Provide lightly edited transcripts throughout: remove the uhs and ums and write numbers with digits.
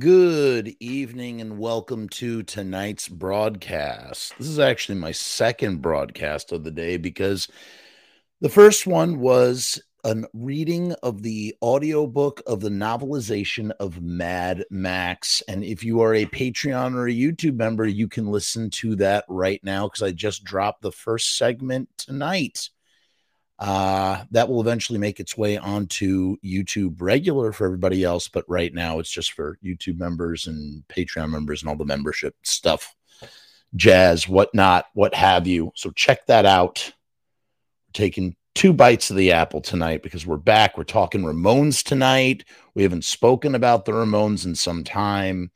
Good evening and welcome to tonight's broadcast. This is actually my second broadcast of the day because the first one was a reading of the audiobook of the novelization of Mad Max. And if you are a Patreon or a YouTube member, you can listen to that right now because I just dropped the first segment tonight. That will eventually make its way onto YouTube regular for everybody else, but right now it's just for YouTube members and Patreon members and all the membership stuff, jazz, whatnot, what have you. So check that out. We're taking two bites of the apple tonight because we're back. We're talking Ramones tonight. We haven't spoken about the Ramones in some time,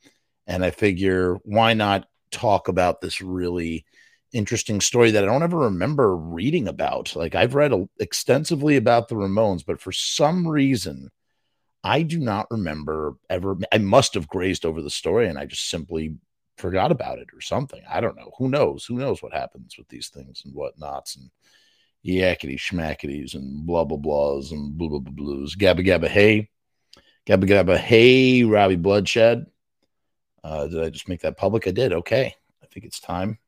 and I figure why not talk about this really interesting story that I don't ever remember reading about. Like, I've read extensively about the Ramones, but for some reason, I do not remember ever. I must have grazed over the story and I just simply forgot about it or something. I don't know. Who knows? Who knows what happens with these things and whatnots and yakety schmackities and blah, blah, blahs and blah, blah, blah, blues. Gabba, gabba, hey. Gabba, gabba, hey, Robbie Bloodshed. Did I just make that public? I did. Okay. I think it's time.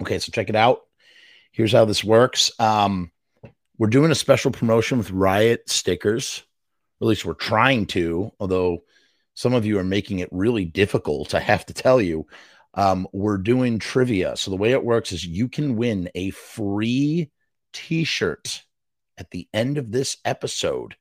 Okay, so check it out. Here's how this works. We're doing a special promotion with Riot Stickers. At least we're trying to, although some of you are making it really difficult, I have to tell you. We're doing trivia. So the way it works is you can win a free t-shirt at the end of this episode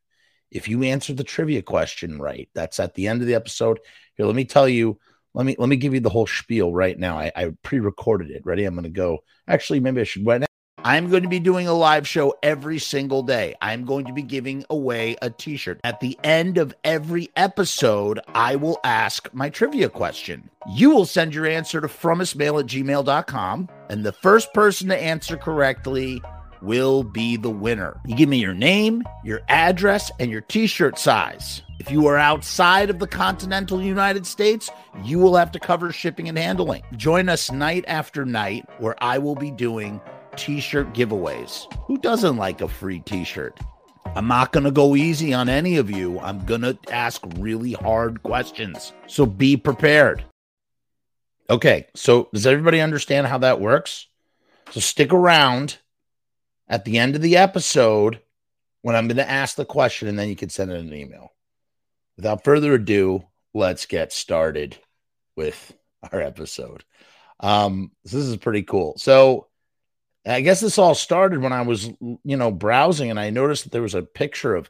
if you answer the trivia question right. That's at the end of the episode. Here, let me tell you. Let me give you the whole spiel right now. I pre-recorded it. Ready? I'm going to go. Actually, maybe I should. Right now, I'm going to be doing a live show every single day. I'm going to be giving away a t-shirt. At the end of every episode, I will ask my trivia question. You will send your answer to fromusmail@gmail.com. And the first person to answer correctly will be the winner. You give me your name, your address, and your t-shirt size. If you are outside of the continental United States, you will have to cover shipping and handling. Join us night after night where I will be doing t-shirt giveaways. Who doesn't like a free t-shirt? I'm not going to go easy on any of you. I'm going to ask really hard questions. So be prepared. Okay, so does everybody understand how that works? So stick around at the end of the episode when I'm going to ask the question, and then you can send it an email. Without further ado, let's get started with our episode. This is pretty cool. So I guess this all started when I was, browsing, and I noticed that there was a picture of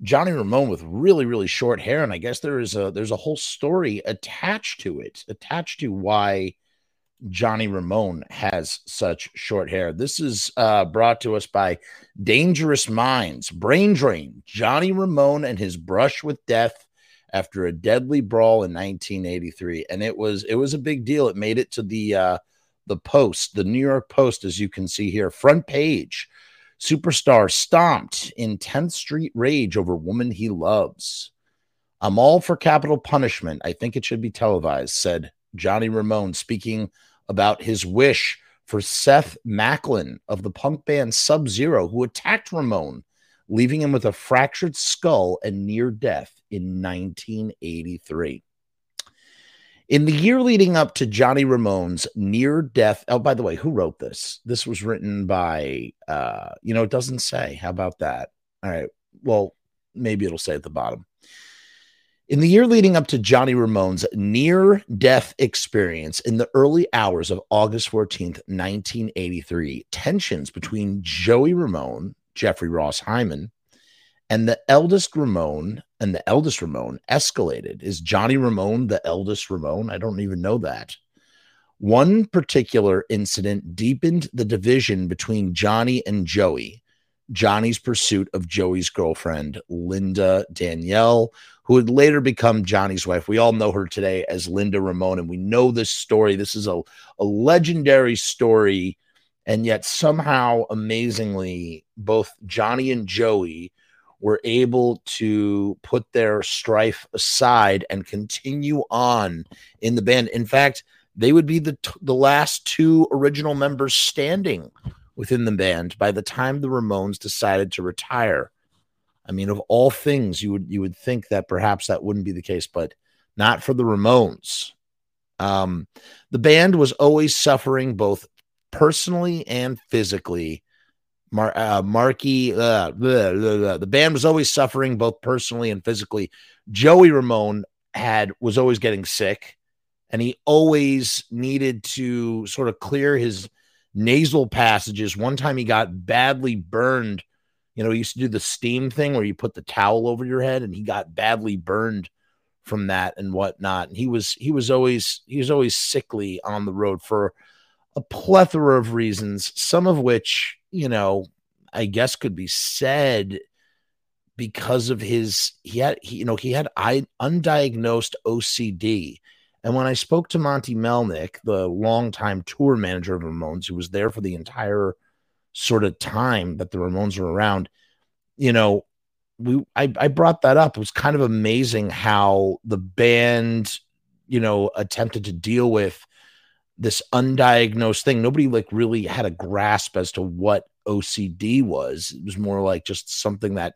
Johnny Ramone with really, really short hair. And I guess there's a whole story attached to why Johnny Ramone has such short hair. This is brought to us by Dangerous Minds. Brain Drain, Johnny Ramone and his brush with death after a deadly brawl in 1983. And it was a big deal. It made it to the Post, the New York Post, as you can see here. Front page, superstar stomped in 10th Street rage over woman he loves. I'm all for capital punishment. I think it should be televised, said Johnny Ramone, speaking about his wish for Seth Macklin of the punk band Sub-Zero, who attacked Ramone, leaving him with a fractured skull and near death in 1983. In the year leading up to Johnny Ramone's near death. Oh, by the way, who wrote this? This was written by, it doesn't say. How about that? All right. Well, maybe it'll say at the bottom. In the year leading up to Johnny Ramone's near-death experience in the early hours of August 14th, 1983, tensions between Joey Ramone, Jeffrey Ross Hyman, and the eldest Ramone escalated. Is Johnny Ramone the eldest Ramone? I don't even know that. One particular incident deepened the division between Johnny and Joey. Johnny's pursuit of Joey's girlfriend, Linda Danielle, who would later become Johnny's wife. We all know her today as Linda Ramone, and we know this story. This is a legendary story, and yet somehow, amazingly, both Johnny and Joey were able to put their strife aside and continue on in the band. In fact, they would be the last two original members standing within the band by the time the Ramones decided to retire. I mean, of all things, you would think that perhaps that wouldn't be the case, but not for the Ramones. The band was always suffering both personally and physically. The band was always suffering both personally and physically. Joey Ramone was always getting sick, and he always needed to sort of clear his nasal passages. One time he got badly burned. You know, he used to do the steam thing where you put the towel over your head, and he got badly burned from that and whatnot. And he was always sickly on the road for a plethora of reasons, some of which, you know, I guess could be said because of he had undiagnosed OCD. And when I spoke to Monty Melnick, the longtime tour manager of Ramones, who was there for the entire sort of time that the Ramones were around, you know, I brought that up. It was kind of amazing how the band, you know, attempted to deal with this undiagnosed thing. Nobody like really had a grasp as to what OCD was. It was more like just something that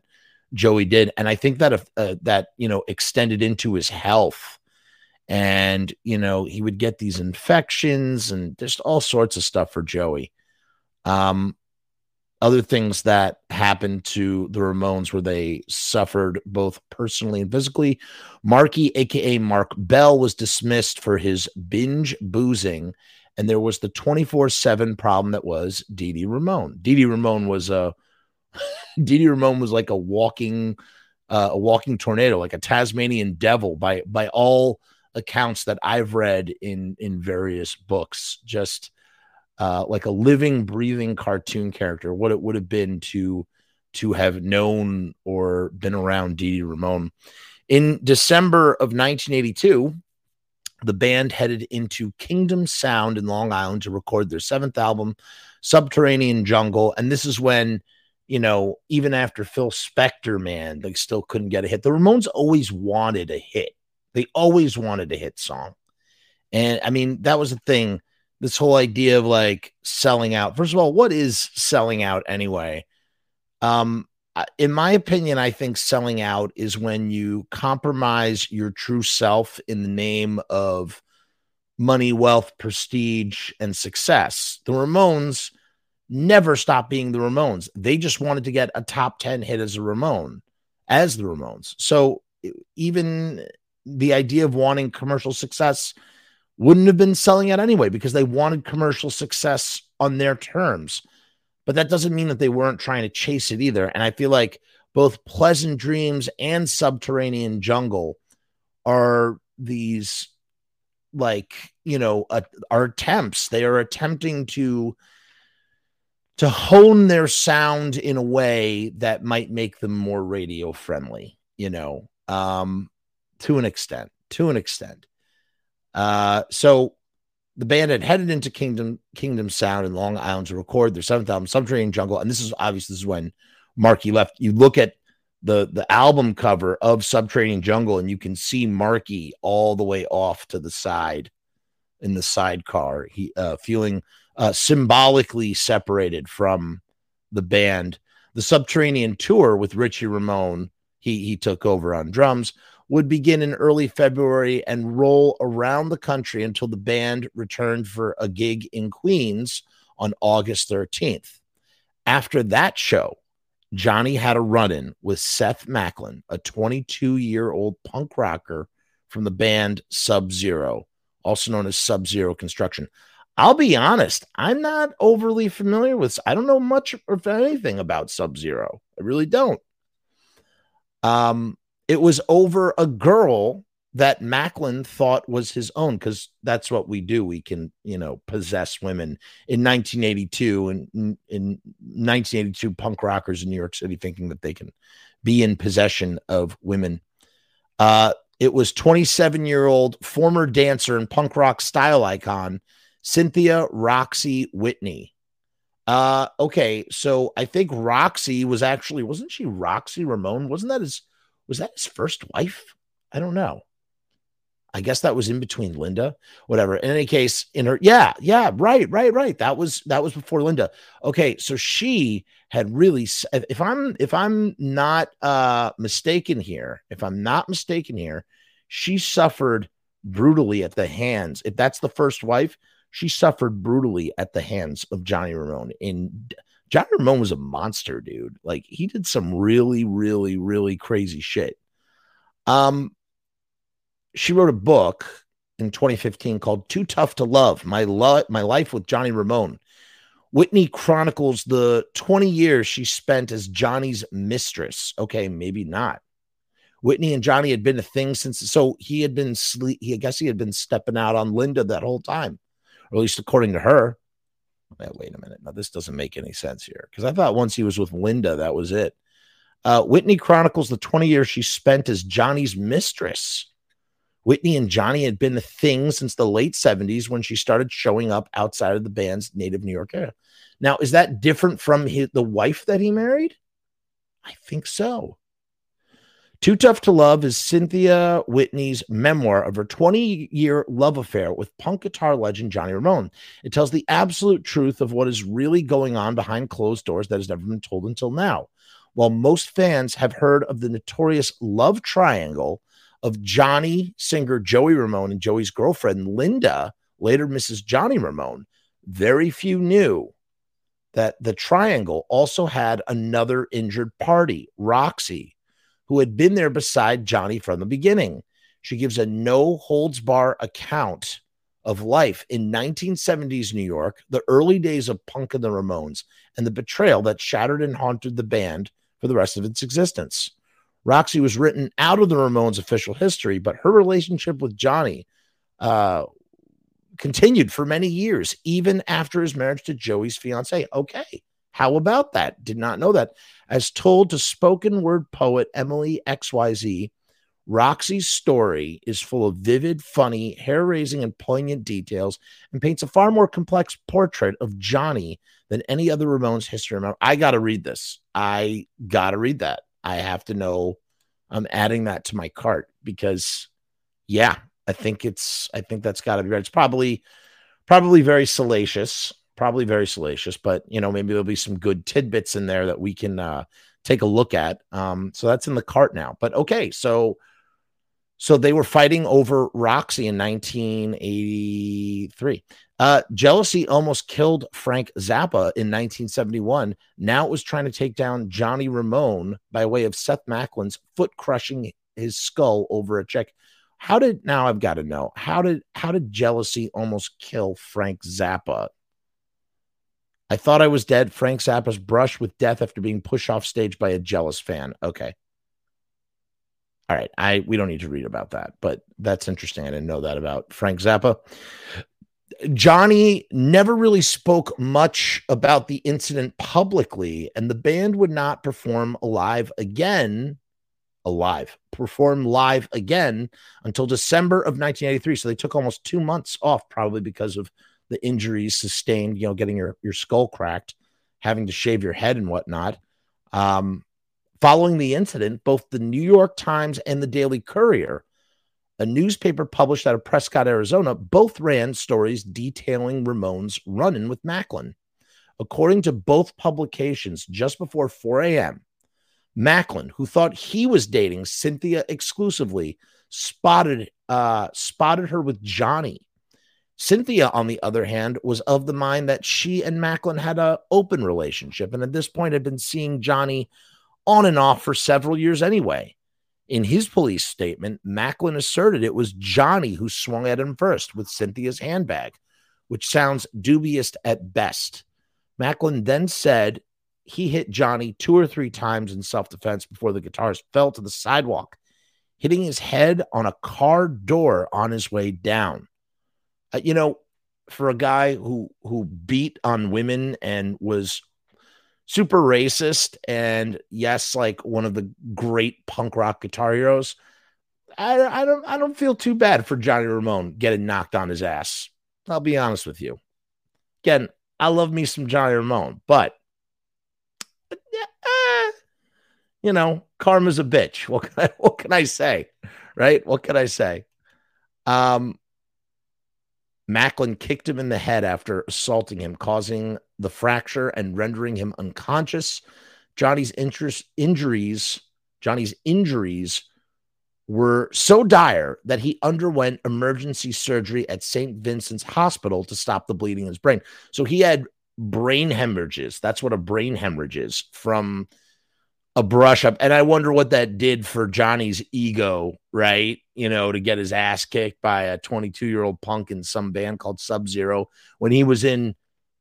Joey did. And I think that that, you know, extended into his health, and, you know, he would get these infections and just all sorts of stuff for Joey. Other things that happened to the Ramones where they suffered both personally and physically. Marky, a.k.a. Mark Bell, was dismissed for his binge boozing, and there was the 24/7 problem that was Dee Dee Ramone. Dee Dee Ramone was like a walking tornado, like a Tasmanian devil by all accounts that I've read in various books. Just like a living, breathing cartoon character. What it would have been to have known or been around Dee Dee Ramone. In December of 1982, the band headed into Kingdom Sound in Long Island to record their seventh album, Subterranean Jungle. And this is when, you know, even after Phil Spector, man, they still couldn't get a hit. The Ramones always wanted a hit. They always wanted a hit song. And I mean, that was the thing. This whole idea of like selling out. First of all, what is selling out anyway? In my opinion, I think selling out is when you compromise your true self in the name of money, wealth, prestige, and success. The Ramones never stopped being the Ramones. They just wanted to get a top 10 hit as the Ramones. So even the idea of wanting commercial success wouldn't have been selling out anyway, because they wanted commercial success on their terms. But that doesn't mean that they weren't trying to chase it either. And I feel like both Pleasant Dreams and Subterranean Jungle are these, like, you know, are attempts. They are attempting to hone their sound in a way that might make them more radio friendly, you know, to an extent. So the band had headed into Kingdom Sound in Long Island to record their seventh album, Subterranean Jungle. And this is when Marky left. You look at the album cover of Subterranean Jungle, and you can see Marky all the way off to the side in the sidecar. He feeling symbolically separated from the band. The Subterranean tour with Richie Ramone, he took over on drums, would begin in early February and roll around the country until the band returned for a gig in Queens on August 13th. After that show, Johnny had a run-in with Seth Macklin, a 22-year-old punk rocker from the band Sub-Zero, also known as Sub-Zero Construction. I'll be honest, I'm not overly familiar with, I don't know much or anything about Sub-Zero. I really don't. It was over a girl that Macklin thought was his own, because that's what we do. We can, you know, possess women. In 1982, and in 1982, punk rockers in New York City thinking that they can be in possession of women. It was 27-year-old former dancer and punk rock style icon Cynthia Roxy Whitney. Okay, so I think Roxy was actually, wasn't she Roxy Ramone? Was that his first wife? I don't know. I guess that was in between Linda, whatever. In any case, in her, right. That was before Linda. Okay, so she had really, if I'm not mistaken here, she suffered brutally at the hands. If that's the first wife, she suffered brutally at the hands of Johnny Ramone. And Johnny Ramone was a monster, dude. Like, he did some really, really, really crazy shit. She wrote a book in 2015 called Too Tough to Love, My Life with Johnny Ramone. Whitney chronicles the 20 years she spent as Johnny's mistress. Okay, maybe not. Whitney and Johnny had been a thing since, so he had been, I guess he had been stepping out on Linda that whole time, or at least according to her. Wait a minute. Now, this doesn't make any sense here, because I thought once he was with Linda, that was it. Whitney chronicles the 20 years she spent as Johnny's mistress. Whitney and Johnny had been a thing since the late 70s when she started showing up outside of the band's native New York area. Now, is that different from the wife that he married? I think so. Too Tough to Love is Cynthia Whitney's memoir of her 20-year love affair with punk guitar legend Johnny Ramone. It tells the absolute truth of what is really going on behind closed doors that has never been told until now. While most fans have heard of the notorious love triangle of Johnny, singer Joey Ramone, and Joey's girlfriend Linda, later Mrs. Johnny Ramone, very few knew that the triangle also had another injured party, Roxy, who had been there beside Johnny from the beginning. She gives a no-holds-bar account of life in 1970s New York, the early days of punk and the Ramones, and the betrayal that shattered and haunted the band for the rest of its existence. Roxy was written out of the Ramones' official history, but her relationship with Johnny continued for many years, even after his marriage to Joey's fiancée. Okay. How about that? Did not know that. As told to spoken word poet Emily XYZ, Roxy's story is full of vivid, funny, hair-raising, and poignant details, and paints a far more complex portrait of Johnny than any other Ramones history. I got to read this. I got to read that. I have to know. I'm adding that to my cart because, yeah, I think that's got to be right. It's probably very salacious. Probably very salacious, but, you know, maybe there'll be some good tidbits in there that we can take a look at. So that's in the cart now. But, okay, so they were fighting over Roxy in 1983. Jealousy almost killed Frank Zappa in 1971. Now it was trying to take down Johnny Ramone by way of Seth Macklin's foot crushing his skull over a check. Now I've got to know, how did jealousy almost kill Frank Zappa? I thought I was dead. Frank Zappa's brushed with death after being pushed off stage by a jealous fan. Okay. All right. We don't need to read about that, but that's interesting. I didn't know that about Frank Zappa. Johnny never really spoke much about the incident publicly, and the band would not perform live again until December of 1983. So they took almost 2 months off, probably because of the injuries sustained, you know, getting your skull cracked, having to shave your head and whatnot. Following the incident, both the New York Times and the Daily Courier, a newspaper published out of Prescott, Arizona, both ran stories detailing Ramone's run-in with Macklin. According to both publications, just before 4 a.m., Macklin, who thought he was dating Cynthia exclusively, spotted her with Johnny. Cynthia, on the other hand, was of the mind that she and Macklin had an open relationship, and at this point had been seeing Johnny on and off for several years anyway. In his police statement, Macklin asserted it was Johnny who swung at him first with Cynthia's handbag, which sounds dubious at best. Macklin then said he hit Johnny 2 or 3 times in self-defense before the guitarist fell to the sidewalk, hitting his head on a car door on his way down. You know, for a guy who beat on women and was super racist and, yes, like one of the great punk rock guitar heroes, I don't feel too bad for Johnny Ramone getting knocked on his ass. I'll be honest with you. Again, I love me some Johnny Ramone, but you know, karma's a bitch. What can I say, right? What can I say? Macklin kicked him in the head after assaulting him, causing the fracture and rendering him unconscious. Johnny's injuries were so dire that he underwent emergency surgery at St. Vincent's Hospital to stop the bleeding in his brain. So he had brain hemorrhages. That's what a brain hemorrhage is, from a brush up. And I wonder what that did for Johnny's ego, right? You know, to get his ass kicked by a 22-year-old punk in some band called Sub-Zero when he was in,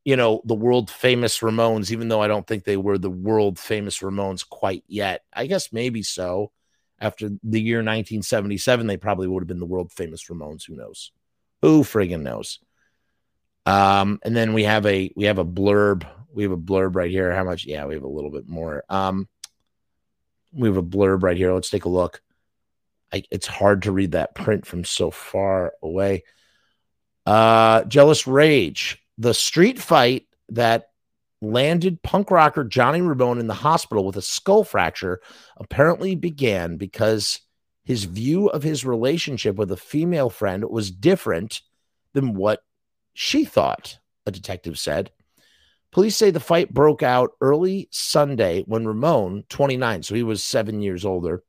you know, the world famous Ramones, even though I don't think they were the world famous Ramones quite yet. I guess maybe so. After the year 1977, they probably would have been the world famous Ramones. Who knows? Who friggin' knows? And then we have a blurb. We have a blurb right here. How much? Yeah, we have a little bit more. We have a blurb right here. Let's take a look. It's hard to read that print from so far away. Jealous Rage. The street fight that landed punk rocker Johnny Ramone in the hospital with a skull fracture apparently began because his view of his relationship with a female friend was different than what she thought, a detective said. Police say the fight broke out early Sunday when Ramone, 29, so he was 7 years older,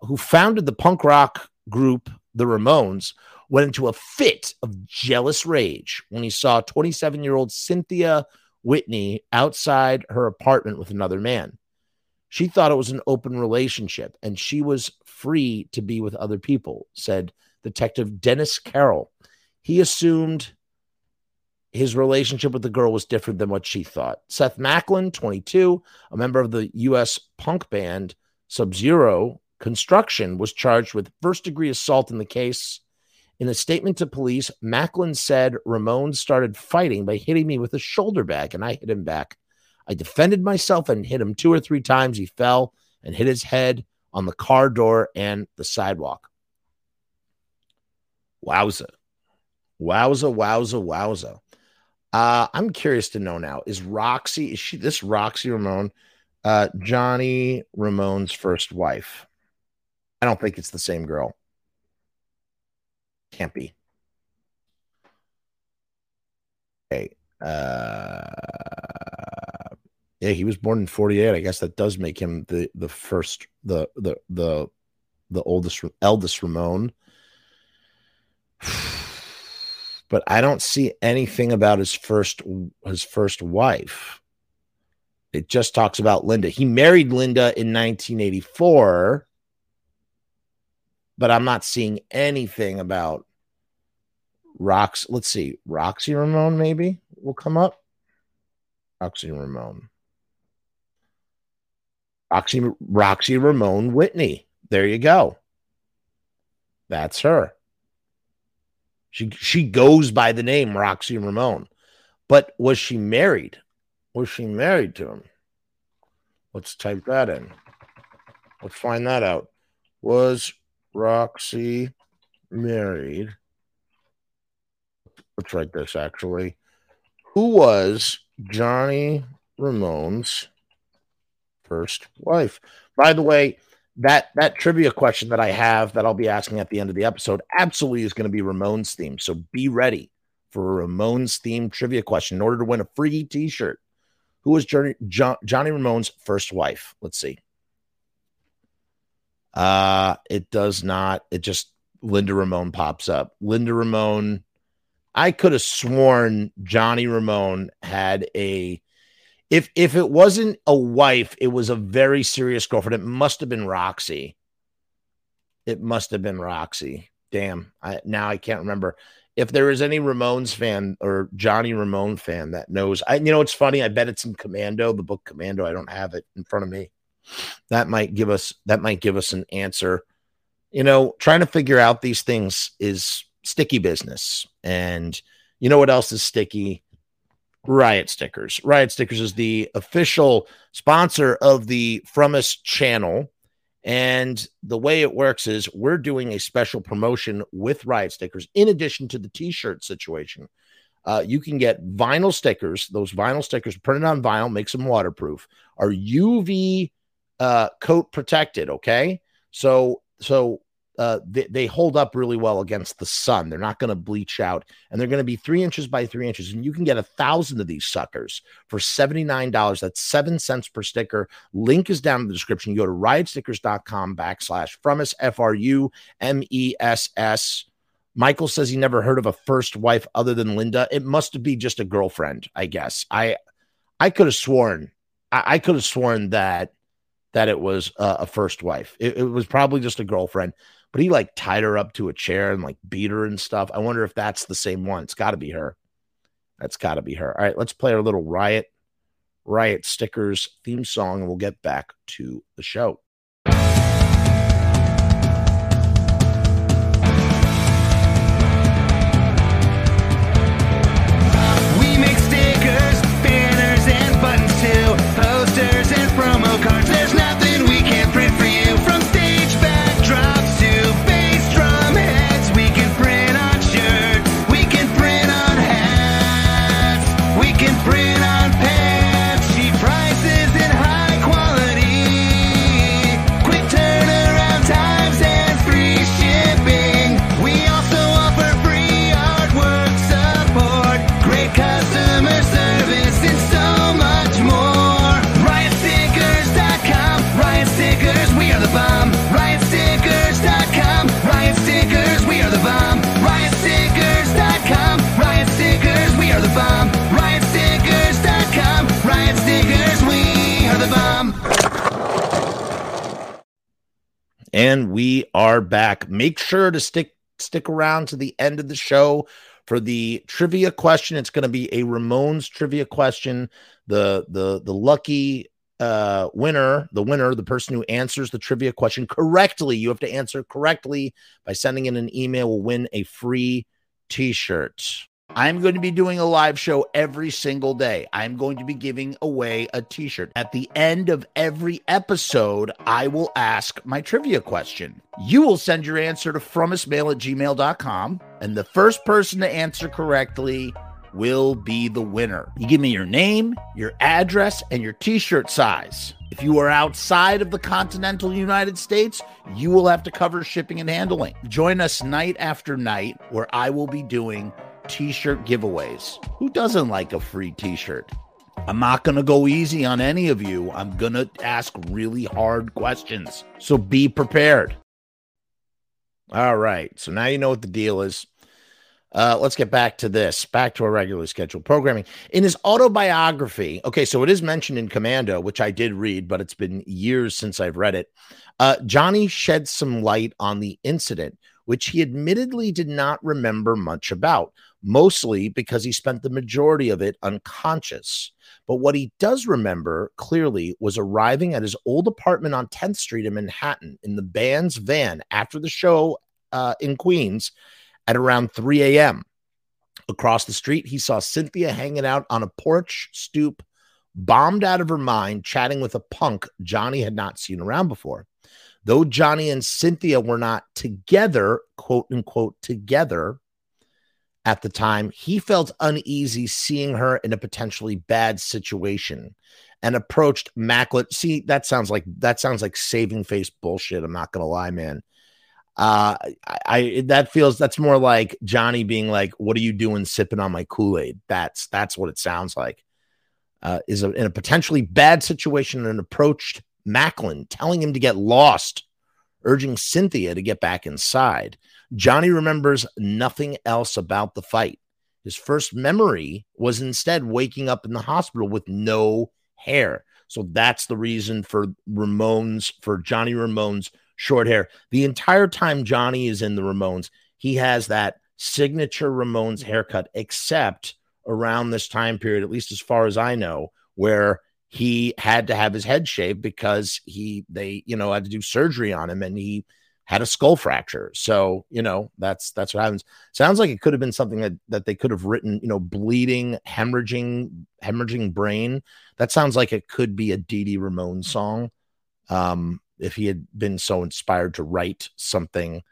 who founded the punk rock group The Ramones, went into a fit of jealous rage when he saw 27-year-old Cynthia Whitney outside her apartment with another man. She thought it was an open relationship and she was free to be with other people, said Detective Dennis Carroll. He assumed his relationship with the girl was different than what she thought. Seth Macklin, 22, a member of the U.S. punk band Sub-Zero Construction, was charged with first-degree assault in the case. In a statement to police, Macklin said, Ramone started fighting by hitting me with a shoulder bag, and I hit him back. I defended myself and hit him 2 or 3 times. He fell and hit his head on the car door and the sidewalk. Wowza. Wowza, wowza, wowza. I'm curious to know now, is Roxy Ramone, Johnny Ramone's first wife? I don't think it's the same girl. Can't be. Okay. Yeah, he was born in 48. I guess that does make him the eldest Ramone. But I don't see anything about his first wife. It just talks about Linda. He married Linda in 1984. But I'm not seeing anything about Roxy. Let's see. Roxy Ramone maybe will come up. Roxy Ramone. Roxy Ramone Whitney. There you go. That's her. She goes by the name Roxy Ramone. But was she married? Was she married to him? Let's type that in. Let's find that out. Was Roxy married? Let's write this actually. Who was Johnny Ramone's first wife? By the way, that trivia question that I have that I'll be asking at the end of the episode absolutely is going to be Ramone's themed. So be ready for a Ramone's themed trivia question in order to win a free t-shirt. Who was Johnny Ramone's first wife? Let's see. It does not. It just Linda Ramone pops up. Linda Ramone. I could have sworn Johnny Ramone had a. If it wasn't a wife, it was a very serious girlfriend. It must have been Roxy. It must have been Roxy. Damn. I can't remember. If there is any Ramones fan or Johnny Ramone fan that knows, you know, it's funny. I bet it's in Commando, the book Commando. I don't have it in front of me. That might give us an answer. You know, trying to figure out these things is sticky business. And you know what else is sticky? Riot Stickers. Riot Stickers is the official sponsor of the From Us channel. And the way it works is we're doing a special promotion with Riot Stickers. In addition to the t-shirt situation, you can get vinyl stickers. Those vinyl stickers printed on vinyl, makes them waterproof, are UV coat protected. Okay. So they hold up really well against the sun. They're not going to bleach out, and they're going to be 3 inches by 3 inches. And you can get 1,000 of these suckers for $79. That's 7 cents per sticker. Link is down in the description. You go to riotstickers.com/frumess, FRUMESS. Michael says he never heard of a first wife other than Linda. It must be just a girlfriend, I guess. I could have sworn, I could have sworn that it was a first wife. It was probably just a girlfriend, but he like tied her up to a chair and like beat her and stuff. I wonder if that's the same one. It's got to be her. That's got to be her. All right, let's play our little Riot Stickers theme song, and we'll get back to the show. And we are back. Make sure to stick around to the end of the show for the trivia question. It's going to be a Ramones trivia question. The lucky winner, the person who answers the trivia question correctly, you have to answer correctly by sending in an email, will win a free T-shirt. I'm going to be doing a live show every single day. I'm going to be giving away a T-shirt. At the end of every episode, I will ask my trivia question. You will send your answer to frumusmail@gmail.com, and the first person to answer correctly will be the winner. You give me your name, your address, and your T-shirt size. If you are outside of the continental United States, you will have to cover shipping and handling. Join us night after night, where I will be doing T-shirt giveaways. Who doesn't like a free T-shirt? I'm not going to go easy on any of you. I'm going to ask really hard questions. So be prepared. All right. So now you know what the deal is. Let's get back to this, back to our regularly scheduled programming. In his autobiography, okay, so it is mentioned in Commando, which I did read, but it's been years since I've read it. Johnny shed some light on the incident, which he admittedly did not remember much about, mostly because he spent the majority of it unconscious. But what he does remember clearly was arriving at his old apartment on 10th Street in Manhattan in the band's van after the show in Queens at around 3 a.m. Across the street, he saw Cynthia hanging out on a porch stoop, bombed out of her mind, chatting with a punk Johnny had not seen around before. Though Johnny and Cynthia were not together, quote unquote, together at the time, he felt uneasy seeing her in a potentially bad situation and approached Macklin. See, that sounds like saving face bullshit. I'm not going to lie, man. That's more like Johnny being like, what are you doing sipping on my Kool-Aid? That's what it sounds like, in a potentially bad situation and approached Macklin, telling him to get lost, urging Cynthia to get back inside. Johnny remembers nothing else about the fight. His first memory was instead waking up in the hospital with no hair. So that's the reason for Johnny Ramone's short hair. The entire time Johnny is in the Ramones, he has that signature Ramones haircut, except around this time period, at least as far as I know, where he had to have his head shaved because they had to do surgery on him and he had a skull fracture. So, that's what happens. Sounds like it could have been something that they could have written, bleeding, hemorrhaging brain. That sounds like it could be a Dee Dee Ramone song. If he had been so inspired to write something.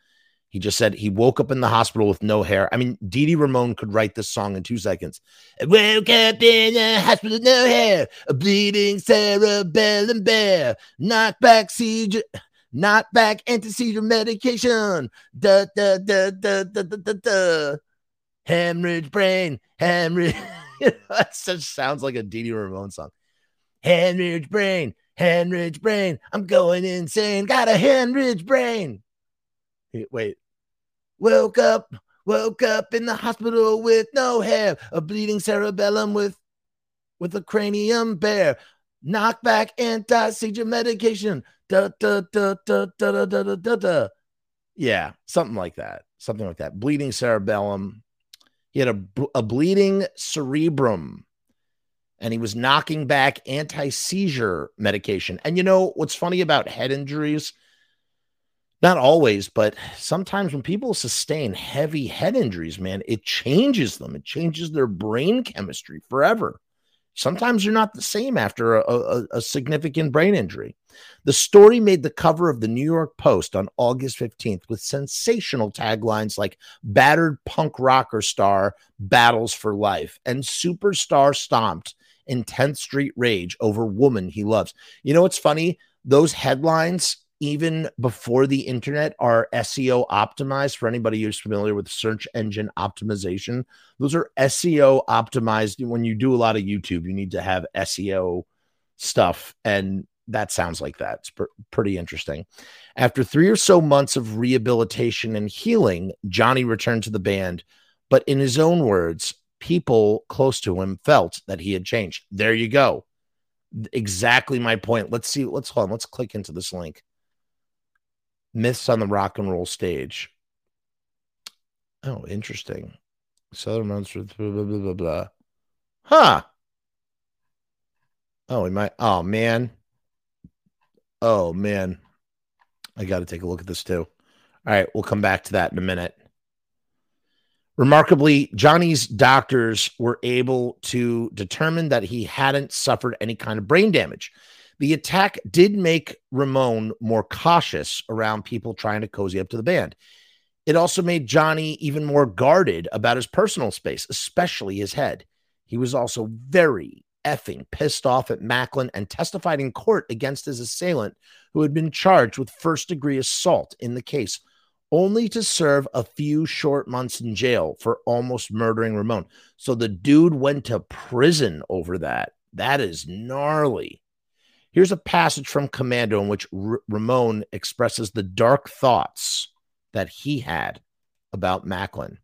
He just said he woke up in the hospital with no hair. I mean, Dee Dee Ramone could write this song in 2 seconds. I woke up in the hospital with no hair, a bleeding cerebellum bear, knocked back CJ. Not back antecedent medication. Da, da, da, da, da, da, da, da. Hemorrhage brain, hemorrhage. That just sounds like a Dee Dee Ramone song. Hemorrhage brain, hemorrhage brain. I'm going insane. Got a hemorrhage brain. Wait. Woke up in the hospital with no hair, a bleeding cerebellum with a cranium bare. Knock back anti-seizure medication. Da, da, da, da, da, da, da, da, da. Yeah, something like that. Something like that. Bleeding cerebellum. He had a bleeding cerebrum, and he was knocking back anti-seizure medication. And you know what's funny about head injuries? Not always, but sometimes when people sustain heavy head injuries, man, it changes them. It changes their brain chemistry forever. Sometimes you're not the same after a significant brain injury. The story made the cover of the New York Post on August 15th with sensational taglines like battered punk rocker star battles for life and superstar stomped in 10th Street rage over woman he loves. You know what's funny? Those headlines, even before the internet, are SEO optimized. For anybody who's familiar with search engine optimization, those are SEO optimized. When you do a lot of YouTube, you need to have SEO stuff, and that sounds like that. It's pretty interesting. After 3 or so months of rehabilitation and healing, Johnny returned to the band, but in his own words, people close to him felt that he had changed. There you go. Exactly my point. Let's see. Hold on. Let's click into this link. Myths on the rock and roll stage. Oh, interesting. Southern Monster, blah, blah, blah, blah, blah. Huh. Oh, Oh, man. I got to take a look at this, too. All right, we'll come back to that in a minute. Remarkably, Johnny's doctors were able to determine that he hadn't suffered any kind of brain damage. The attack did make Ramone more cautious around people trying to cozy up to the band. It also made Johnny even more guarded about his personal space, especially his head. He was also very effing pissed off at Macklin and testified in court against his assailant, who had been charged with first-degree assault in the case, only to serve a few short months in jail for almost murdering Ramone. So the dude went to prison over that. That is gnarly. Here's a passage from Commando in which Ramone expresses the dark thoughts that he had about Macklin.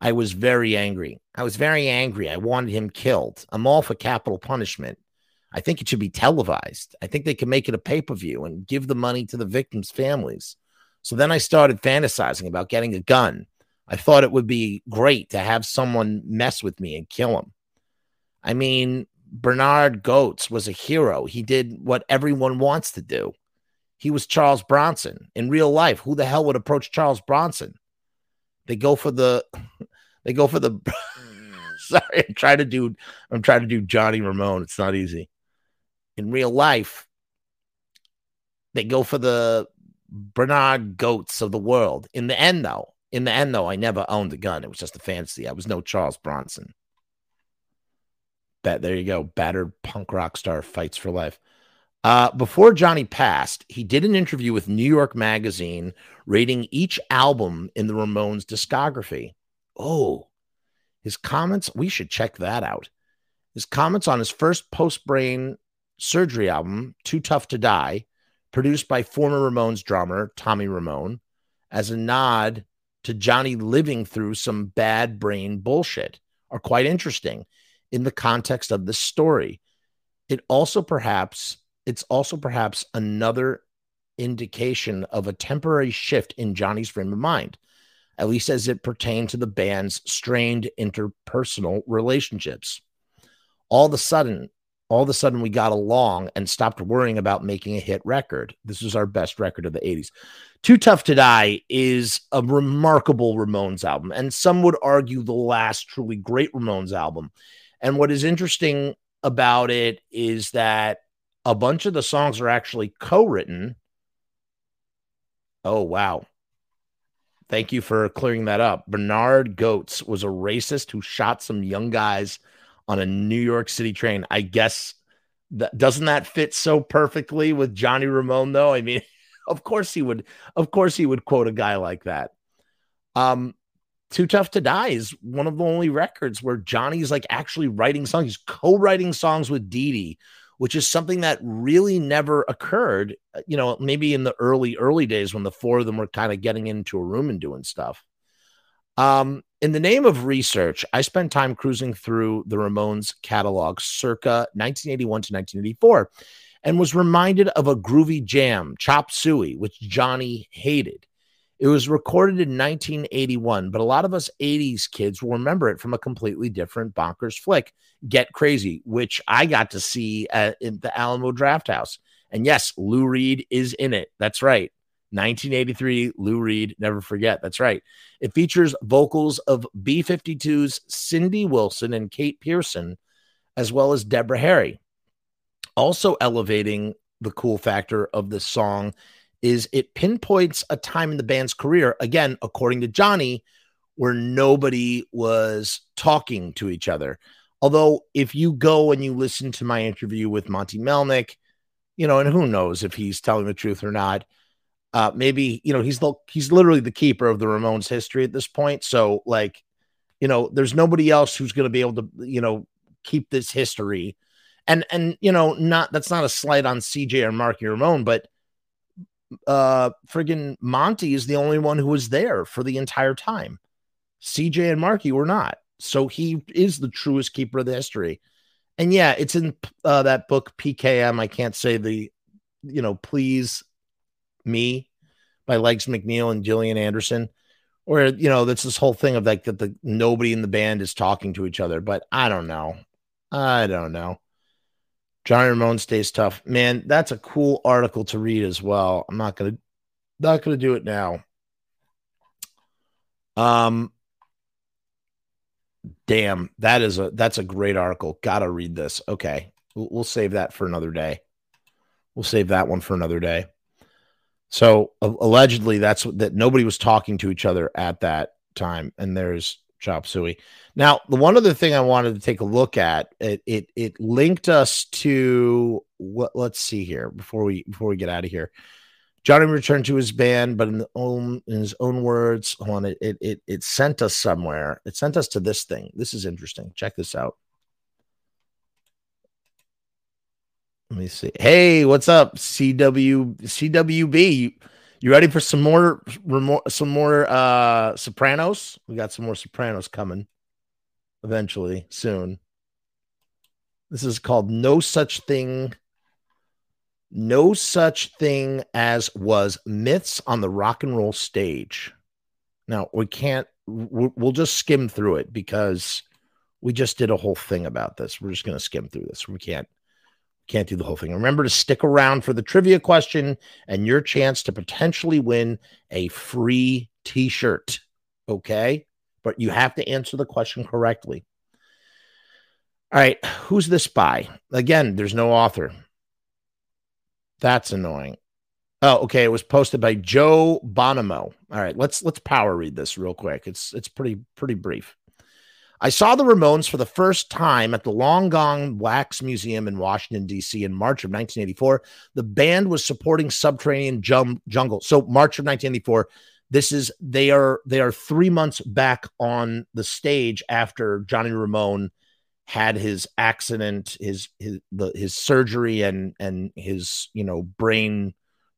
I was very angry. I wanted him killed. I'm all for capital punishment. I think it should be televised. I think they can make it a pay-per-view and give the money to the victims' families. So then I started fantasizing about getting a gun. I thought it would be great to have someone mess with me and kill him. I mean, Bernard Goetz was a hero. He did what everyone wants to do. He was Charles Bronson. In real life, who the hell would approach Charles Bronson? They go for the sorry, I'm trying to do Johnny Ramone. It's not easy. In real life, they go for the Bernard Goetz of the world. In the end though, I never owned a gun. It was just a fantasy. I was no Charles Bronson. There you go. Battered punk rock star fights for life. Before Johnny passed, he did an interview with New York Magazine rating each album in the Ramones discography. Oh, his comments. We should check that out. His comments on his first post-brain surgery album, Too Tough to Die, produced by former Ramones drummer Tommy Ramone, as a nod to Johnny living through some bad brain bullshit, are quite interesting in the context of this story. It's also perhaps another indication of a temporary shift in Johnny's frame of mind, at least as it pertained to the band's strained interpersonal relationships. All of a sudden we got along and stopped worrying about making a hit record. This was our best record of the 80s. Too Tough to Die is a remarkable Ramones album, and some would argue the last truly great Ramones album. And what is interesting about it is that a bunch of the songs are actually co-written. Oh, wow. Thank you for clearing that up. Bernard Goetz was a racist who shot some young guys on a New York City train. I guess doesn't that fit so perfectly with Johnny Ramone, though? I mean, Of course he would. Of course he would quote a guy like that. Too Tough to Die is one of the only records where Johnny's like actually writing songs. He's co-writing songs with Dee Dee, which is something that really never occurred. You know, maybe in the early days when the four of them were kind of getting into a room and doing stuff. In the name of research, I spent time cruising through the Ramones catalog circa 1981 to 1984 and was reminded of a groovy jam, Chop Suey, which Johnny hated. It was recorded in 1981, but a lot of us 80s kids will remember it from a completely different bonkers flick, Get Crazy, which I got to see in the Alamo Drafthouse. And yes, Lou Reed is in it. That's right. 1983, Lou Reed, never forget. That's right. It features vocals of B-52's Cindy Wilson and Kate Pearson, as well as Deborah Harry. Also elevating the cool factor of this song is it pinpoints a time in the band's career, again, according to Johnny, where nobody was talking to each other. Although if you go and you listen to my interview with Monty Melnick, you know, and who knows if he's telling the truth or not, maybe, you know, he's literally the keeper of the Ramones history at this point. So like, you know, there's nobody else who's going to be able to, you know, keep this history. And, you know, not, that's not a slight on CJ or Marky Ramone, but friggin' Monty is the only one who was there for the entire time. CJ and Marky were not. So he is the truest keeper of the history. And yeah, it's in that book PKM. I can't say the, you know, Please Me by Legs McNeil and Gillian Anderson, or, you know, that's this whole thing of like that the nobody in the band is talking to each other, but I don't know. Johnny Ramone stays tough, man. That's a cool article to read as well. I'm not gonna do it now. Damn, that's a great article. Gotta read this. Okay, we'll save that for another day. We'll save that one for another day. So allegedly, that's that nobody was talking to each other at that time, and there's Chop Suey. Now, the one other thing I wanted to take a look at, it linked us to what? Let's see here before we get out of here. Johnny returned to his band, but in his own words, hold on, it sent us somewhere. It sent us to this thing. This is interesting. Check this out. Let me see. Hey, what's up, CWB? You ready for some more Sopranos? We got some more Sopranos coming eventually soon. This is called No Such Thing as Was Myths on the Rock and Roll Stage. Now, we'll just skim through it because we just did a whole thing about this. We're just going to skim through this. We can't do the whole thing. Remember to stick around for the trivia question and your chance to potentially win a free t-shirt. Okay? But you have to answer the question correctly. All right. Who's this by? Again, there's no author. That's annoying. Oh, okay. It was posted by Joe Bonomo. All right. Let's power read this real quick. It's pretty brief. I saw the Ramones for the first time at the Long Gone Wax Museum in Washington, D.C. in March of 1984. The band was supporting Subterranean Jungle. So March of 1984, this is they are 3 months back on the stage after Johnny Ramone had his accident, his surgery and his, you know, brain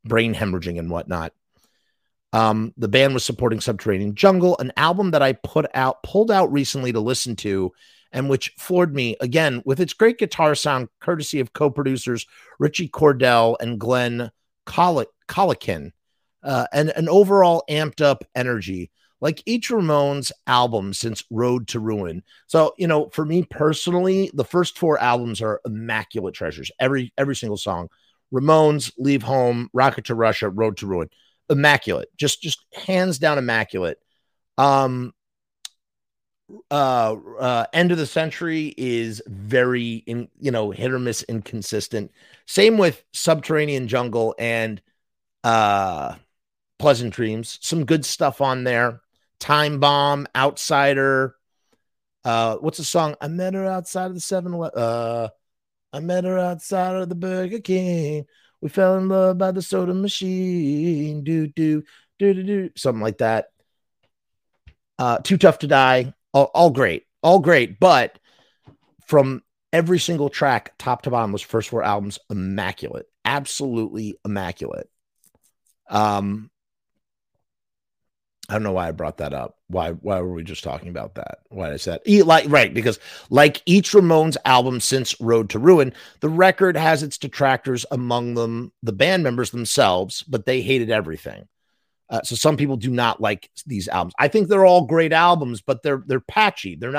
hemorrhaging and whatnot. The band was supporting Subterranean Jungle, an album that I pulled out recently to listen to, and which floored me again with its great guitar sound, courtesy of co-producers Richie Cordell and Glenn Colikin, and an overall amped up energy, like each Ramones album since Road to Ruin. So, you know, for me personally, the first four albums are immaculate treasures. Every single song, Ramones, Leave Home, Rocket to Russia, Road to Ruin. Immaculate, just hands down immaculate. End of the Century is very, hit or miss, inconsistent. Same with Subterranean Jungle and Pleasant Dreams. Some good stuff on there. Time Bomb, Outsider. What's the song? I met her outside of the 7-Eleven. I met her outside of the Burger King. We fell in love by the soda machine. Do, do, do, do, do. Something like that. Too Tough to Die. All great. All great. But from every single track, top to bottom, those first four albums, immaculate. Absolutely immaculate. I don't know why I brought that up. Why were we just talking about that? Why is that? Right, because like each Ramones album since Road to Ruin, the record has its detractors, among them the band members themselves, but they hated everything. So some people do not like these albums. I think they're all great albums, but they're patchy. They're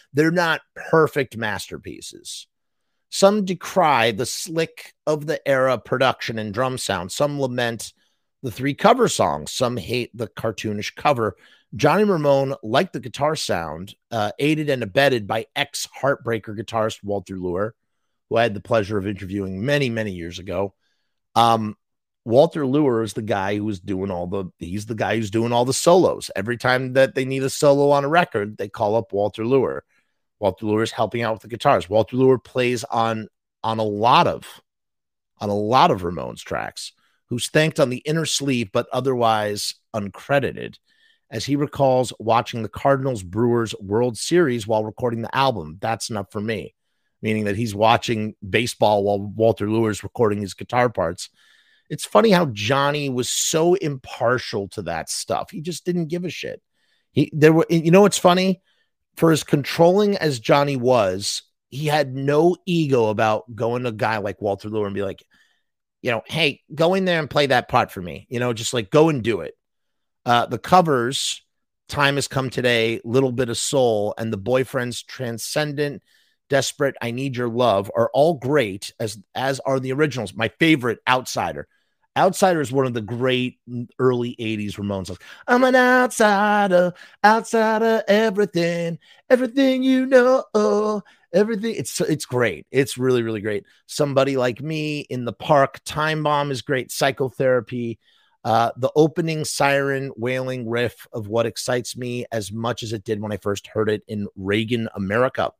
not perfect masterpieces. Some decry the slick of the era production and drum sound. Some lament the three cover songs. Some hate the cartoonish cover. Johnny Ramone liked the guitar sound, aided and abetted by ex-Heartbreaker guitarist Walter Lure, who I had the pleasure of interviewing many, many years ago. Walter Lure is the guy who was doing all the solos. Every time that they need a solo on a record, they call up Walter Lure. Walter Lure is helping out with the guitars. Walter Lure plays on a lot of Ramones tracks, who's thanked on the inner sleeve, but otherwise uncredited, as he recalls watching the Cardinals-Brewers World Series while recording the album. That's enough for me, meaning that he's watching baseball while Walter Lure's recording his guitar parts. It's funny how Johnny was so impartial to that stuff. He just didn't give a shit. You know what's funny? For as controlling as Johnny was, he had no ego about going to a guy like Walter Lure and be like, you know, hey, go in there and play that part for me. You know, just like go and do it. The covers, Time Has Come Today, Little Bit of Soul, and the boyfriend's Transcendent, Desperate, I Need Your Love are all great, as are the originals. My favorite, Outsider. Outsider is one of the great early 80s Ramones songs. I'm an outsider, outsider everything, everything you know, everything. It's great. It's really, really great. Somebody Like Me, In the Park, Time Bomb is great. Psychotherapy, the opening siren wailing riff of What Excites Me as much as it did when I first heard it in Reagan, America.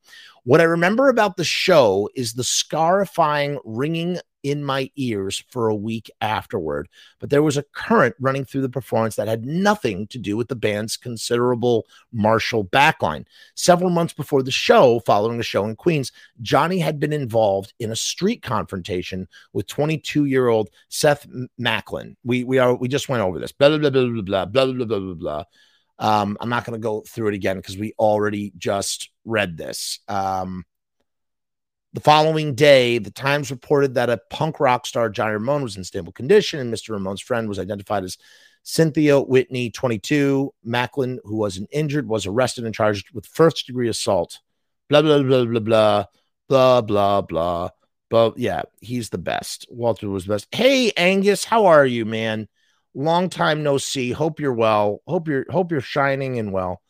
What I remember about the show is the scarifying ringing in my ears for a week afterward, but there was a current running through the performance that had nothing to do with the band's considerable martial backline. Several months before the show, following a show in Queens, Johnny had been involved in a street confrontation with 22-year-old Seth Macklin. We just went over this. Blah blah blah blah blah blah blah blah blah. I'm not going to go through it again because we already just read this. The following day, the Times reported that a punk rock star, Johnny Ramone, was in stable condition, and Mr. Ramone's friend was identified as Cynthia Whitney, 22. Macklin, who wasn't injured, was arrested and charged with first-degree assault. Blah, blah, blah, blah, blah, blah, blah, blah, blah. Yeah, he's the best. Walter was the best. Hey, Angus, how are you, man? Long time no see. Hope you're well. Hope you're shining and well.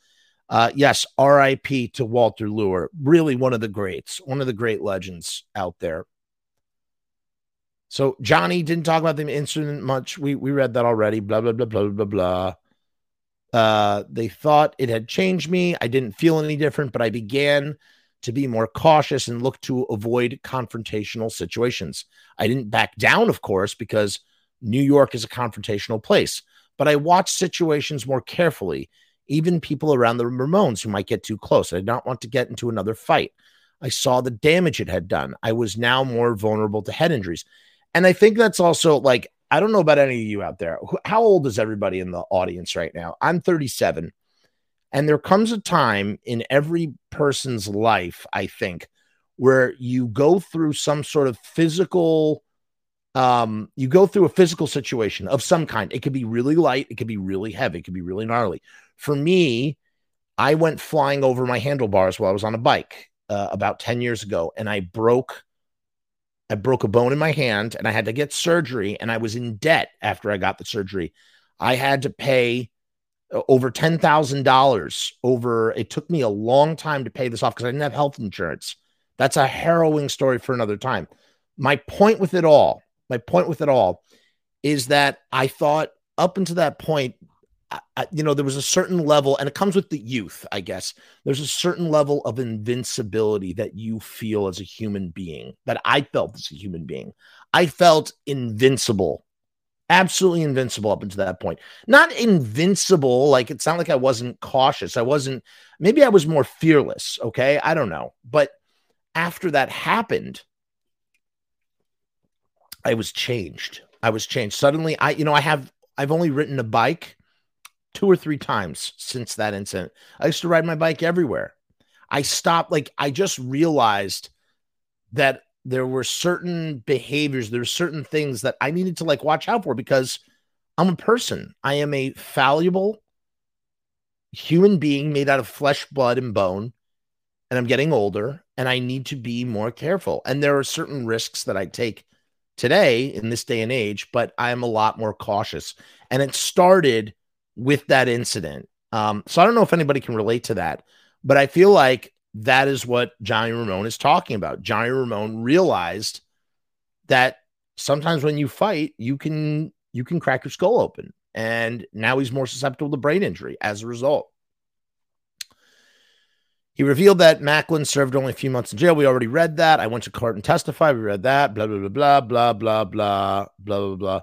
Yes, R.I.P. to Walter Lure. Really one of the greats, one of the great legends out there. So Johnny didn't talk about the incident much. We read that already. Blah, blah, blah, blah, blah, blah. They thought it had changed me. I didn't feel any different, but I began to be more cautious and look to avoid confrontational situations. I didn't back down, of course, because New York is a confrontational place, but I watched situations more carefully, even people around the Ramones who might get too close. I did not want to get into another fight. I saw the damage it had done. I was now more vulnerable to head injuries. And I think that's also like, I don't know about any of you out there. How old is everybody in the audience right now? I'm 37. And there comes a time in every person's life, I think, where you go through some sort of physical, you go through a physical situation of some kind. It could be really light. It could be really heavy. It could be really gnarly. For me, I went flying over my handlebars while I was on a bike about 10 years ago, and I broke a bone in my hand, and I had to get surgery, and I was in debt after I got the surgery. I had to pay over $10,000 over. It took me a long time to pay this off because I didn't have health insurance. That's a harrowing story for another time. My point with it all is that I thought up until that point, there was a certain level, and it comes with the youth, I guess. There's a certain level of invincibility that you feel as a human being, that I felt as a human being. I felt invincible, absolutely invincible up until that point. Not invincible, like it's not like I wasn't cautious. I wasn't, maybe I was more fearless. Okay. I don't know. But after that happened, I was changed. I was changed. Suddenly I've only ridden a bike 2 or 3 times since that incident. I used to ride my bike everywhere. I stopped, like, I just realized that there were certain behaviors, there were certain things that I needed to, like, watch out for, because I'm a person. I am a fallible human being made out of flesh, blood, and bone, and I'm getting older, and I need to be more careful. And there are certain risks that I take today in this day and age, but I'm a lot more cautious. And it started with that incident. So I don't know if anybody can relate to that, but I feel like that is what Johnny Ramone is talking about. Johnny Ramone realized that sometimes when you fight, you can crack your skull open. And now he's more susceptible to brain injury as a result. He revealed that Macklin served only a few months in jail. We already read that. I went to court and testified. We read that. Blah, blah, blah, blah, blah, blah, blah, blah, blah.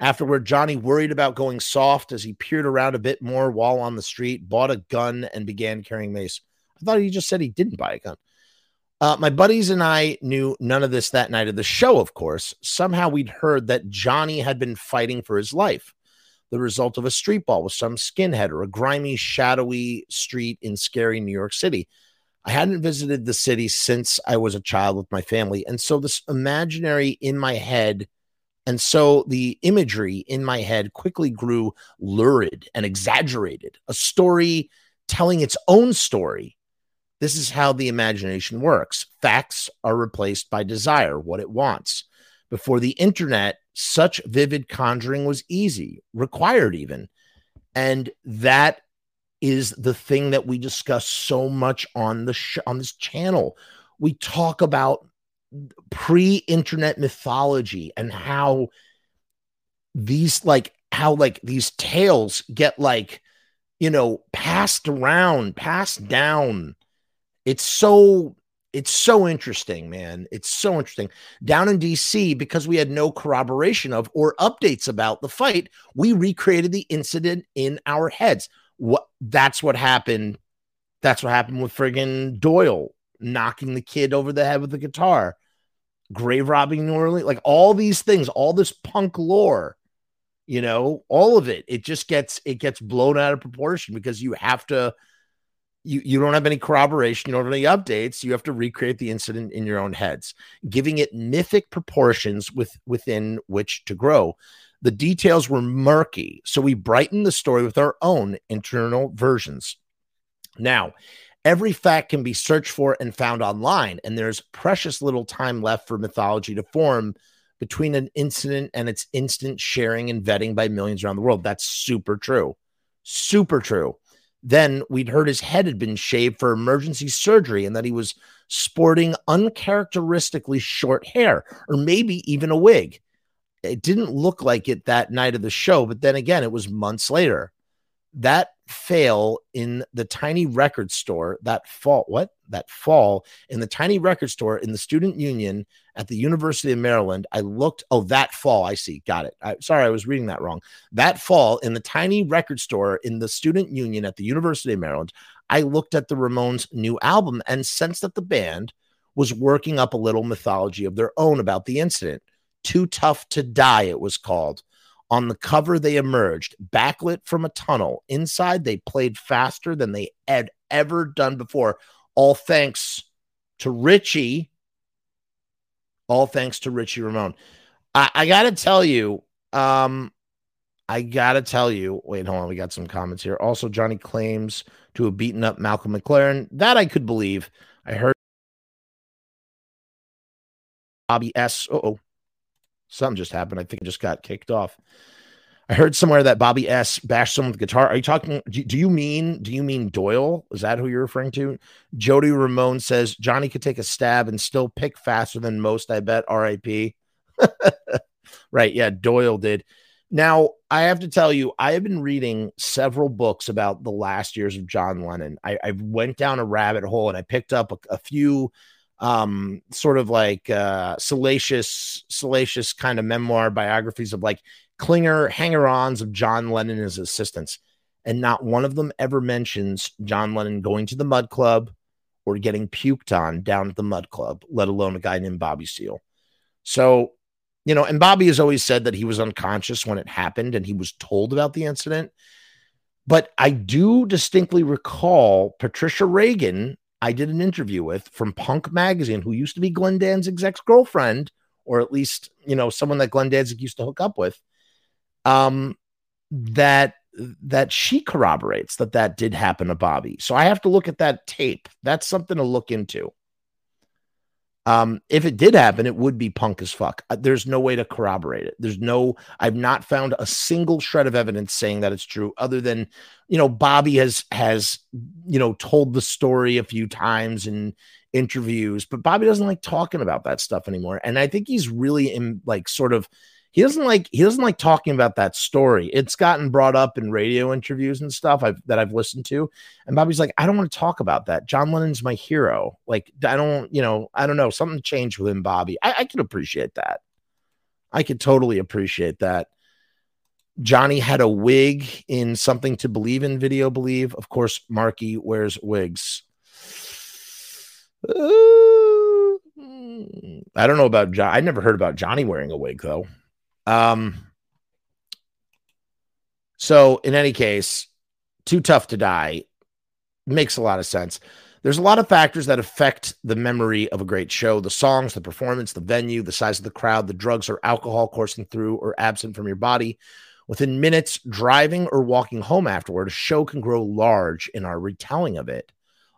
Afterward, Johnny worried about going soft as he peered around a bit more while on the street, bought a gun, and began carrying mace. I thought he just said he didn't buy a gun. My buddies and I knew none of this that night of the show, of course. Somehow we'd heard that Johnny had been fighting for his life, the result of a street brawl with some skinhead, or a grimy, shadowy street in scary New York City. I hadn't visited the city since I was a child with my family. And so this imaginary in my head, and so the imagery in my head quickly grew lurid and exaggerated. A story telling its own story. This is how the imagination works. Facts are replaced by desire, what it wants. Before the internet, such vivid conjuring was easy, required even. And that is the thing that we discuss so much on this channel. We talk about pre-internet mythology and how these tales get, like, you know, passed down. It's so interesting, man. It's so interesting. Down in DC, because we had no corroboration of or updates about the fight, we recreated the incident in our heads. That's what happened. That's what happened with friggin' Doyle knocking the kid over the head with the guitar, grave robbing New Orleans, like all these things, all this punk lore, you know, all of it. It just gets blown out of proportion because you have to. You don't have any corroboration, you don't have any updates, you have to recreate the incident in your own heads, giving it mythic proportions within which to grow. The details were murky, so we brightened the story with our own internal versions. Now, every fact can be searched for and found online, and there's precious little time left for mythology to form between an incident and its instant sharing and vetting by millions around the world. That's super true. Super true. Then we'd heard his head had been shaved for emergency surgery and that he was sporting uncharacteristically short hair, or maybe even a wig. It didn't look like it that night of the show, but then again, it was months later. That fail in the tiny record store, that fall in the tiny record store in the student union at the University of Maryland. I looked, oh, that fall. I see. Got it. Sorry, I was reading that wrong. That fall in the tiny record store in the student union at the University of Maryland, I looked at the Ramones' new album and sensed that the band was working up a little mythology of their own about the incident. Too Tough to Die, it was called. On the cover, they emerged, backlit from a tunnel. Inside, they played faster than they had ever done before. All thanks to Richie Ramone. I got to tell you, wait, hold on. We got some comments here. Also, Johnny claims to have beaten up Malcolm McLaren. That I could believe. I heard Bobby S. Uh-oh. Something just happened. I think it just got kicked off. I heard somewhere that Bobby S. bashed someone with the guitar. Are you talking? Do you mean Doyle? Is that who you're referring to? Jody Ramone says Johnny could take a stab and still pick faster than most. I bet. R.I.P. Right. Yeah. Doyle did. Now, I have to tell you, I have been reading several books about the last years of John Lennon. I went down a rabbit hole and I picked up a few. sort of like salacious kind of memoir biographies of like clinger hanger-ons of John Lennon and his assistants. And not one of them ever mentions John Lennon going to the Mud Club or getting puked on down at the Mud Club, let alone a guy named Bobby Seale. So, you know, and Bobby has always said that he was unconscious when it happened and he was told about the incident. But I do distinctly recall Patricia Reagan, I did an interview with from Punk Magazine, who used to be Glenn Danzig's ex-girlfriend, or at least, you know, someone that Glenn Danzig used to hook up with, that she corroborates that did happen to Bobby. So I have to look at that tape. That's something to look into. If it did happen, it would be punk as fuck. There's no way to corroborate it. I've not found a single shred of evidence saying that it's true, other than, you know, Bobby has, you know, told the story a few times in interviews, but Bobby doesn't like talking about that stuff anymore. And I think he's really in like sort of, he doesn't like talking about that story. It's gotten brought up in radio interviews and stuff that I've listened to. And Bobby's like, I don't want to talk about that. John Lennon's my hero. Like, I don't know. Something changed with him, Bobby. I can appreciate that. I could totally appreciate that. Johnny had a wig in Something to Believe in video, Believe. Of course, Marky wears wigs. I don't know about John. I never heard about Johnny wearing a wig, though. So in any case, Too Tough to Die makes a lot of sense. There's a lot of factors that affect the memory of a great show: the songs, the performance, the venue, the size of the crowd, the drugs or alcohol coursing through or absent from your body. Within minutes, driving or walking home afterward, a show can grow large in our retelling of it.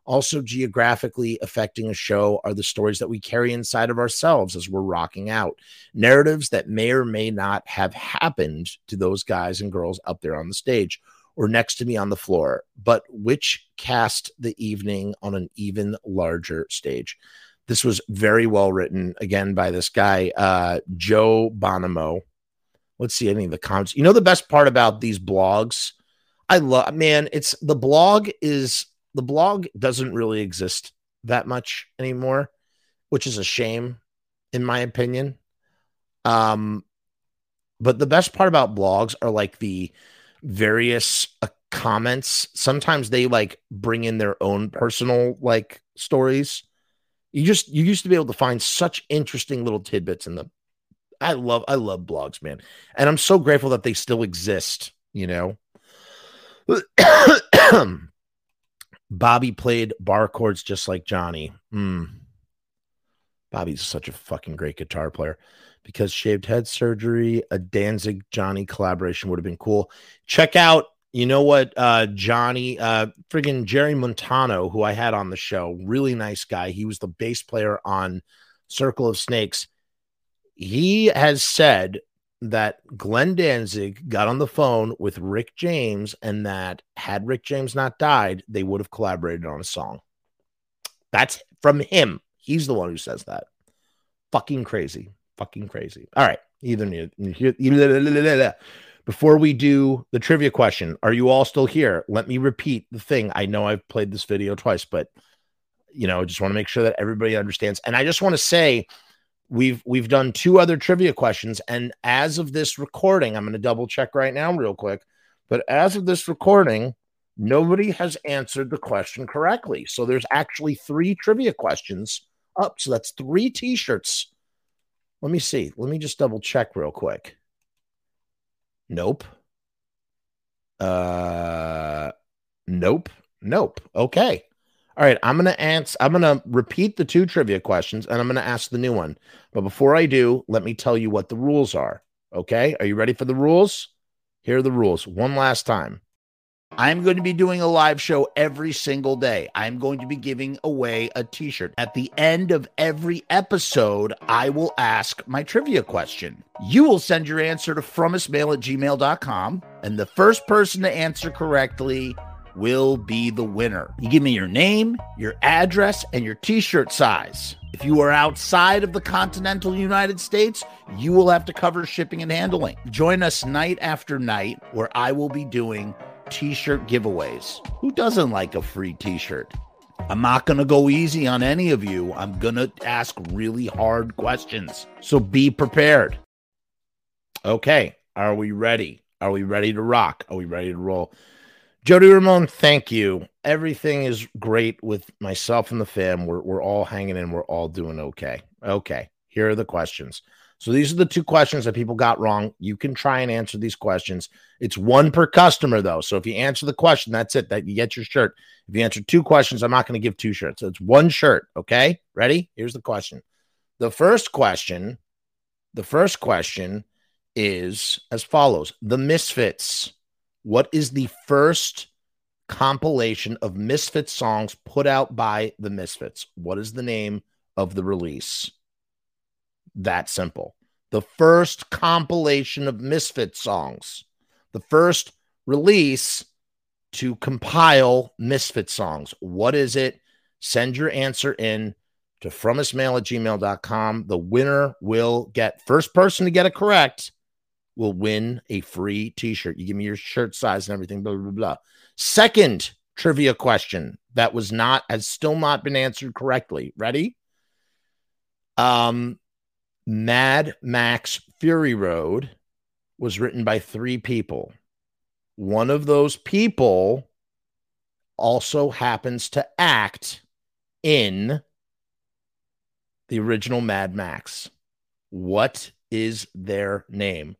Also geographically affecting a show are the stories that we carry inside of ourselves as we're rocking out. Narratives that may or may not have happened to those guys and girls up there on the stage or next to me on the floor, but which cast the evening on an even larger stage. This was very well written, again, by this guy, Joe Bonomo. Let's see any of the comments. You know the best part about these blogs? The blog doesn't really exist that much anymore, which is a shame, in my opinion. But the best part about blogs are like the various comments. Sometimes they like bring in their own personal like stories. You used to be able to find such interesting little tidbits in them. I love blogs, man. And I'm so grateful that they still exist, you know. Bobby played bar chords just like Johnny. Bobby's such a fucking great guitar player. Because shaved head surgery, a Danzig Johnny collaboration would have been cool. Check out, you know what, Johnny, friggin' Jerry Montano, who I had on the show, really nice guy. He was the bass player on Circle of Snakes. He has said that Glenn Danzig got on the phone with Rick James, and that had Rick James not died, they would have collaborated on a song. That's from him. He's the one who says that. Fucking crazy. Fucking crazy. All right. Before we do the trivia question, are you all still here? Let me repeat the thing. I know I've played this video twice, but, you know, I just want to make sure that everybody understands. And I just want to say, We've done two other trivia questions, and as of this recording, I'm going to double check right now real quick, but as of this recording, nobody has answered the question correctly. So there's actually three trivia questions up. So that's three t-shirts. Let me see. Let me just double check real quick. Nope. Nope. Okay. All right, I'm going to repeat the two trivia questions, and I'm going to ask the new one. But before I do, let me tell you what the rules are, okay? Are you ready for the rules? Here are the rules. One last time. I'm going to be doing a live show every single day. I'm going to be giving away a t-shirt. At the end of every episode, I will ask my trivia question. You will send your answer to fromusmail@gmail.com, and the first person to answer correctly will be the winner. You give me your name, your address, and your t-shirt size. If you are outside of the continental United States, you will have to cover shipping and handling. Join us night after night where I will be doing t-shirt giveaways. Who doesn't like a free t-shirt? I'm not going to go easy on any of you. I'm going to ask really hard questions. So be prepared. Okay. Are we ready? Are we ready to rock? Are we ready to roll? Joey Ramone, thank you. Everything is great with myself and the fam. We're all hanging in. We're all doing okay. Okay. Here are the questions. So these are the two questions that people got wrong. You can try and answer these questions. It's one per customer, though. So if you answer the question, that's it. That you get your shirt. If you answer two questions, I'm not going to give two shirts. So it's one shirt. Okay, ready? Here's the question. The first question is as follows. The Misfits. What is the first compilation of Misfits songs put out by the Misfits? What is the name of the release? That simple. The first compilation of Misfits songs. The first release to compile Misfits songs. What is it? Send your answer in to fromusmail@gmail.com. The winner will get, first person to get it correct will win a free t-shirt. You give me your shirt size and everything, blah, blah, blah. Second trivia question that was not, has still not been answered correctly. Ready? Mad Max Fury Road was written by three people. One of those people also happens to act in the original Mad Max. What is their name?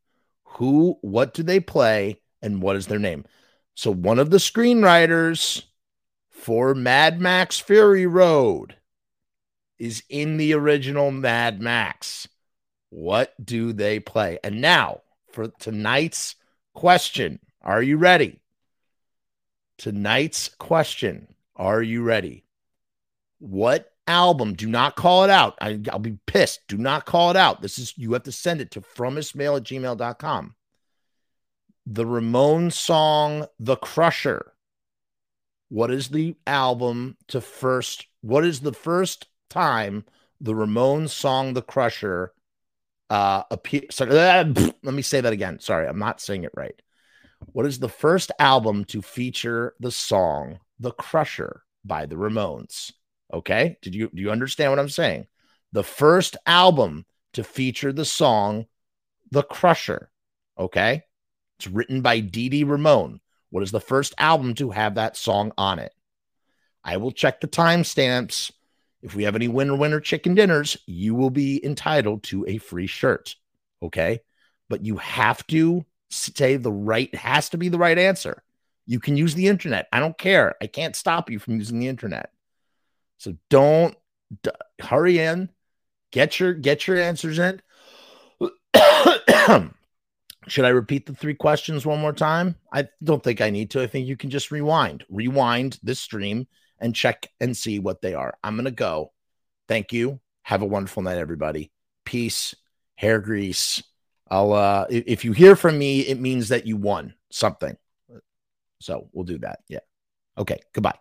Who, what do they play, and what is their name? So one of the screenwriters for Mad Max Fury Road is in the original Mad Max. What do they play? And now for tonight's question. Are you ready? Tonight's question. Are you ready? What album? Do not call it out. I'll be pissed. Do not call it out. This is, you have to send it to fromusmail@gmail.com. The Ramones song, The Crusher. What is the album to first? What is the first time the Ramones song, The Crusher, let me say that again. Sorry, I'm not saying it right. What is the first album to feature the song The Crusher by the Ramones? Okay? Do you understand what I'm saying? The first album to feature the song The Crusher. Okay? It's written by Dee Dee Ramone. What is the first album to have that song on it? I will check the timestamps. If we have any winner chicken dinners, you will be entitled to a free shirt. Okay? But you have to say the right, has to be the right answer. You can use the internet. I don't care. I can't stop you from using the internet. So don't hurry in. Get your answers in. Should I repeat the three questions one more time? I don't think I need to. I think you can just rewind this stream and check and see what they are. I'm going to go. Thank you. Have a wonderful night, everybody. Peace. Hair grease. I'll if you hear from me, it means that you won something. So we'll do that. Yeah. Okay. Goodbye.